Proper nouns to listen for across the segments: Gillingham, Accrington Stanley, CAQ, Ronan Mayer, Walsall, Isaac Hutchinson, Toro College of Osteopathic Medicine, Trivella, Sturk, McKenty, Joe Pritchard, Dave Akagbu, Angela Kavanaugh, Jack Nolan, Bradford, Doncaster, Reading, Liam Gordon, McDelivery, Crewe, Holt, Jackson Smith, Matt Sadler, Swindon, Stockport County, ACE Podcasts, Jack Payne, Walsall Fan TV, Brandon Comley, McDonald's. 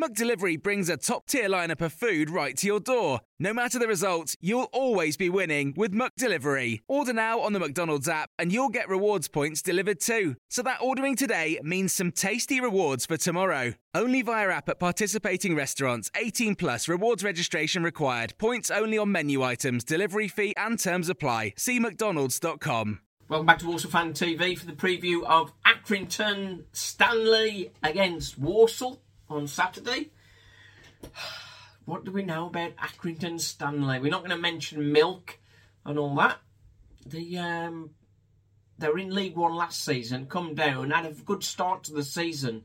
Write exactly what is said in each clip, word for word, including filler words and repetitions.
McDelivery brings a top-tier lineup of food right to your door. No matter the result, you'll always be winning with McDelivery. Order now on the McDonald's app and you'll get rewards points delivered too. So that ordering today means some tasty rewards for tomorrow. Only via app at participating restaurants. eighteen plus rewards registration required. Points only on menu items, delivery fee and terms apply. See mcdonalds dot com. Welcome back to Walsall Fan T V for the preview of Accrington Stanley against Walsall on Saturday. What do we know about Accrington Stanley? We're not going to mention milk and all that. The um, they were in League One last season, come down, had a good start to the season,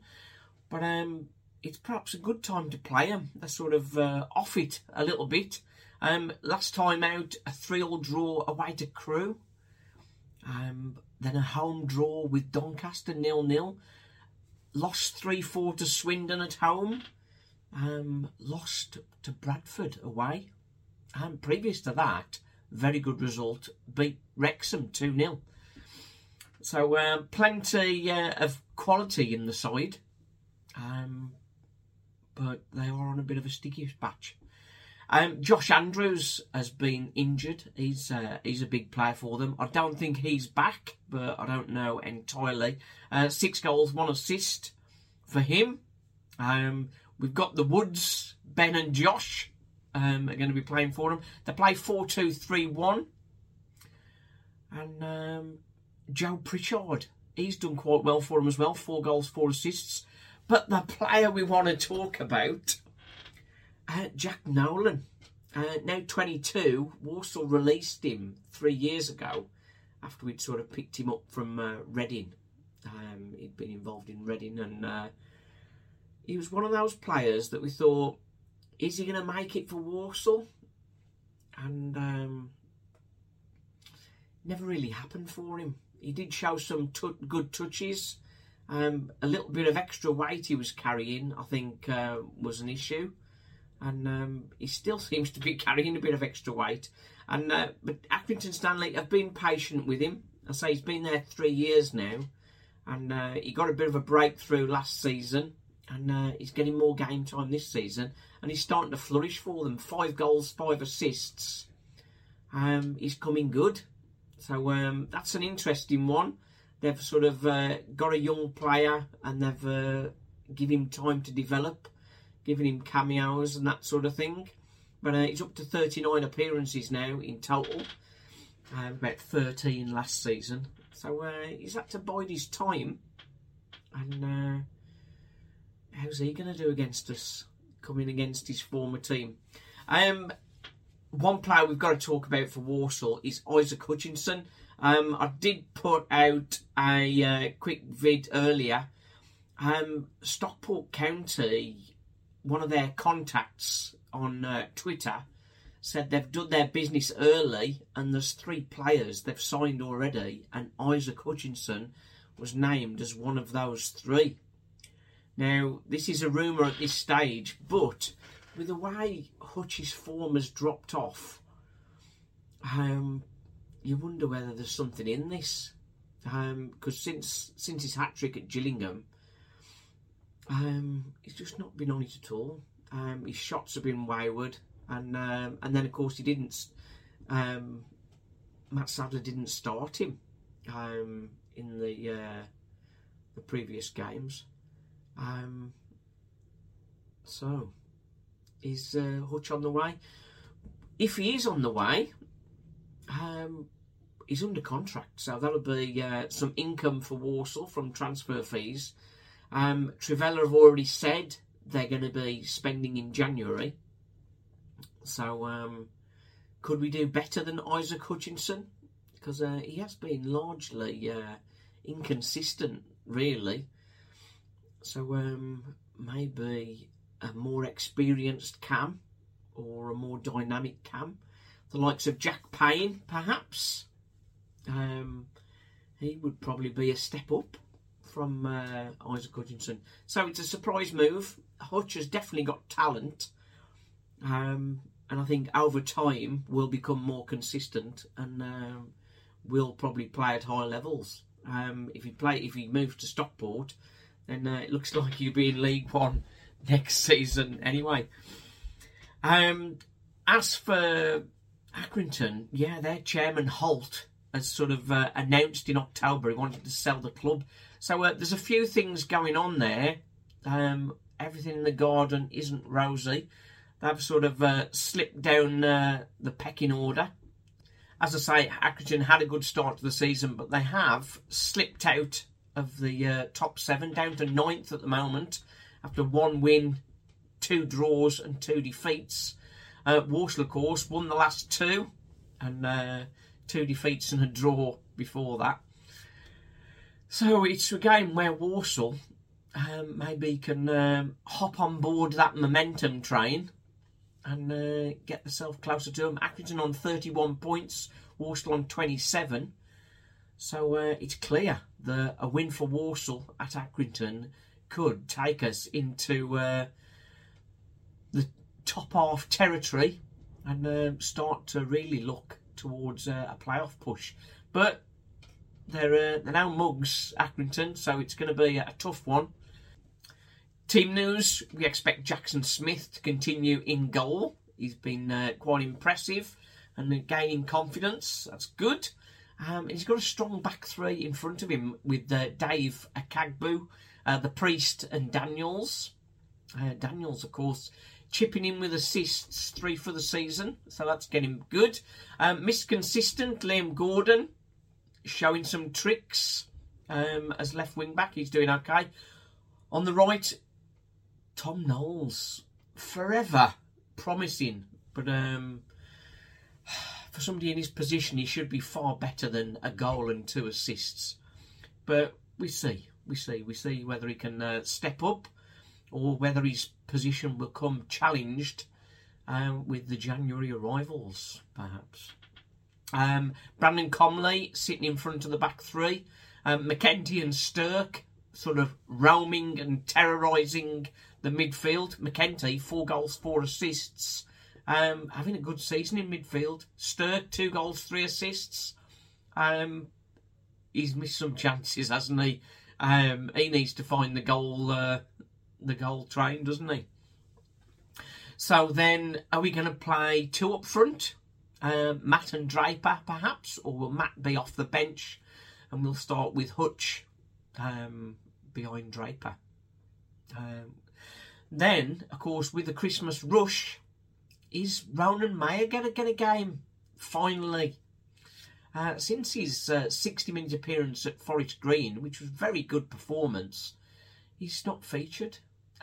but um, it's perhaps a good time to play them. They're sort of uh, off it a little bit. Um, last time out, a three-all draw away to Crewe, um, then a home draw with Doncaster nil nil. Lost three four to Swindon at home. Um, lost to Bradford away. And previous to that, very good result. Beat Wrexham two nil. So uh, plenty uh, of quality in the side. Um, but they are on a bit of a sticky patch. Um, Josh Andrews has been injured. He's uh, he's a big player for them. I don't think he's back, but I don't know entirely. Uh, six goals, one assist for him. Um, we've got the Woods, Ben and Josh um, are going to be playing for them. They play four two three one. And um, Joe Pritchard, he's done quite well for them as well. Four goals, four assists. But the player we want to talk about... Uh, Jack Nolan, uh, now twenty-two, Walsall released him three years ago after we'd sort of picked him up from uh, Reading. Um, he'd been involved in Reading and uh, he was one of those players that we thought, is he going to make it for Walsall? And um, never really happened for him. He did show some t- good touches. Um, a little bit of extra weight he was carrying, I think, uh, was an issue. And um, he still seems to be carrying a bit of extra weight. And uh, But Accrington Stanley have been patient with him. I say he's been there three years now. And uh, he got a bit of a breakthrough last season. And uh, he's getting more game time this season. And he's starting to flourish for them. Five goals, five assists. Um, he's coming good. So um, that's an interesting one. They've sort of uh, got a young player and they've uh, given him time to develop, giving him cameos and that sort of thing. But uh, it's up to thirty-nine appearances now in total. Uh, about thirteen last season. So uh, he's had to bide his time. And uh, how's he going to do against us? Coming against his former team. Um, one player we've got to talk about for Walsall is Isaac Hutchinson. Um, I did put out a uh, quick vid earlier. Um, Stockport County... One of their contacts on uh, Twitter said they've done their business early and there's three players they've signed already and Isaac Hutchinson was named as one of those three. Now, this is a rumour at this stage, but with the way Hutch's form has dropped off, um, you wonder whether there's something in this. Because um, since, since his hat-trick at Gillingham, Um, he's just not been on it at all. Um, his shots have been wayward, and um, and then of course he didn't. Um, Matt Sadler didn't start him um, in the uh, the previous games. Um, so is uh, Hutch on the way? If he is on the way, um, he's under contract, so that'll be uh, some income for Walsall from transfer fees. Um, Trivella have already said they're going to be spending in January. So um, could we do better than Isaac Hutchinson? Because uh, he has been largely uh, inconsistent, really. So um, maybe a more experienced cam or a more dynamic cam. The likes of Jack Payne, perhaps. Um, he would probably be a step up from uh, Isaac Hutchinson. So it's a surprise move. Hutch has definitely got talent. Um, and I think over time will become more consistent and um, will probably play at high levels. Um, if he play, if he moves to Stockport, then uh, it looks like he'll be in League One next season anyway. Um, as for Accrington, yeah, their chairman Holt has sort of uh, announced in October he wanted to sell the club. So uh, there's a few things going on there. Um, everything in the garden isn't rosy. They've sort of uh, slipped down uh, the pecking order. As I say, Accrington had a good start to the season, but they have slipped out of the uh, top seven, down to ninth at the moment, after one win, two draws and two defeats. Uh, Walsall, of course, won the last two, and uh, two defeats and a draw before that. So it's a game where Walsall um, maybe can um, hop on board that momentum train and uh, get themselves closer to them. Accrington on thirty-one points, Walsall on twenty-seven. So uh, it's clear that a win for Walsall at Accrington could take us into uh, the top half territory and uh, start to really look towards uh, a playoff push. But they're, uh, they're now mugs, Accrington, so it's going to be a tough one. Team news, we expect Jackson Smith to continue in goal. He's been uh, quite impressive and gaining confidence. That's good. Um, he's got a strong back three in front of him with uh, Dave Akagbu, uh, the Priest and Daniels. Uh, Daniels, of course, chipping in with assists, three for the season. So that's getting good. Um, Miss Consistent, Liam Gordon, showing some tricks um, as left wing back. He's doing okay. On the right, Tom Knowles, forever promising, but um, for somebody in his position, he should be far better than a goal and two assists. But we see, we see, we see whether he can uh, step up or whether his position will come challenged um, with the January arrivals, perhaps. Um, Brandon Comley sitting in front of the back three. Um, McKenty and Sturk sort of roaming and terrorising the midfield. McKenty, four goals, four assists. Um, having a good season in midfield. Sturk, two goals, three assists. Um, he's missed some chances, hasn't he? Um, he needs to find the goal, uh, the goal train, doesn't he? So then, are we going to play two up front? Uh, Matt and Draper, perhaps? Or will Matt be off the bench? And we'll start with Hutch um, behind Draper. Um, then, of course, with the Christmas rush, is Ronan Mayer going to get a game, finally? Uh, since his uh, sixty-minute appearance at Forest Green, which was a very good performance, he's not featured,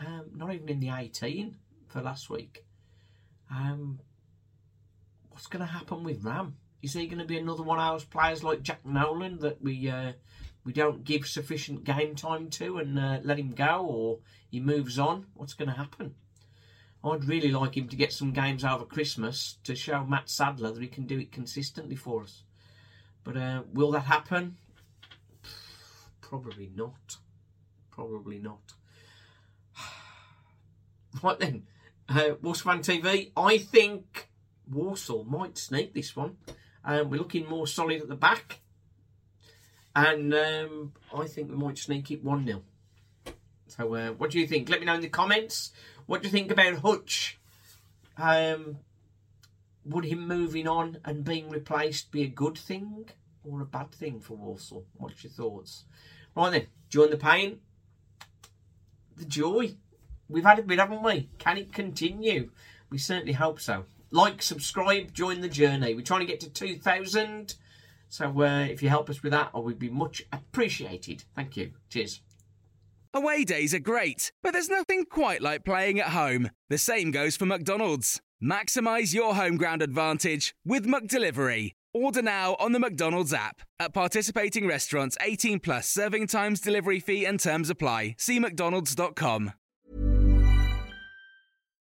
um, not even in the eighteen for last week. Um, what's going to happen with Ram? Is he going to be another one of those players like Jack Nolan that we uh, we don't give sufficient game time to and uh, let him go, or he moves on? What's going to happen? I'd really like him to get some games over Christmas to show Matt Sadler that he can do it consistently for us. But uh, will that happen? Probably not. Probably not. Right then. Uh, Walsall Fan T V. I think Walsall might sneak this one. Um, we're looking more solid at the back. And um, I think we might sneak it one nil. So uh, what do you think? Let me know in the comments. What do you think about Hutch? Um, would him moving on and being replaced be a good thing or a bad thing for Walsall? What's your thoughts? Right then, join the pain, the joy. We've had a bit, haven't we? Can it continue? We certainly hope so. Like, subscribe, join the journey. We're trying to get to two thousand. So uh, if you help us with that, we'd be much appreciated. Thank you. Cheers. Away days are great, but there's nothing quite like playing at home. The same goes for McDonald's. Maximise your home ground advantage with McDelivery. Order now on the McDonald's app. At participating restaurants, eighteen plus, serving times, delivery fee and terms apply. See mcdonalds dot com.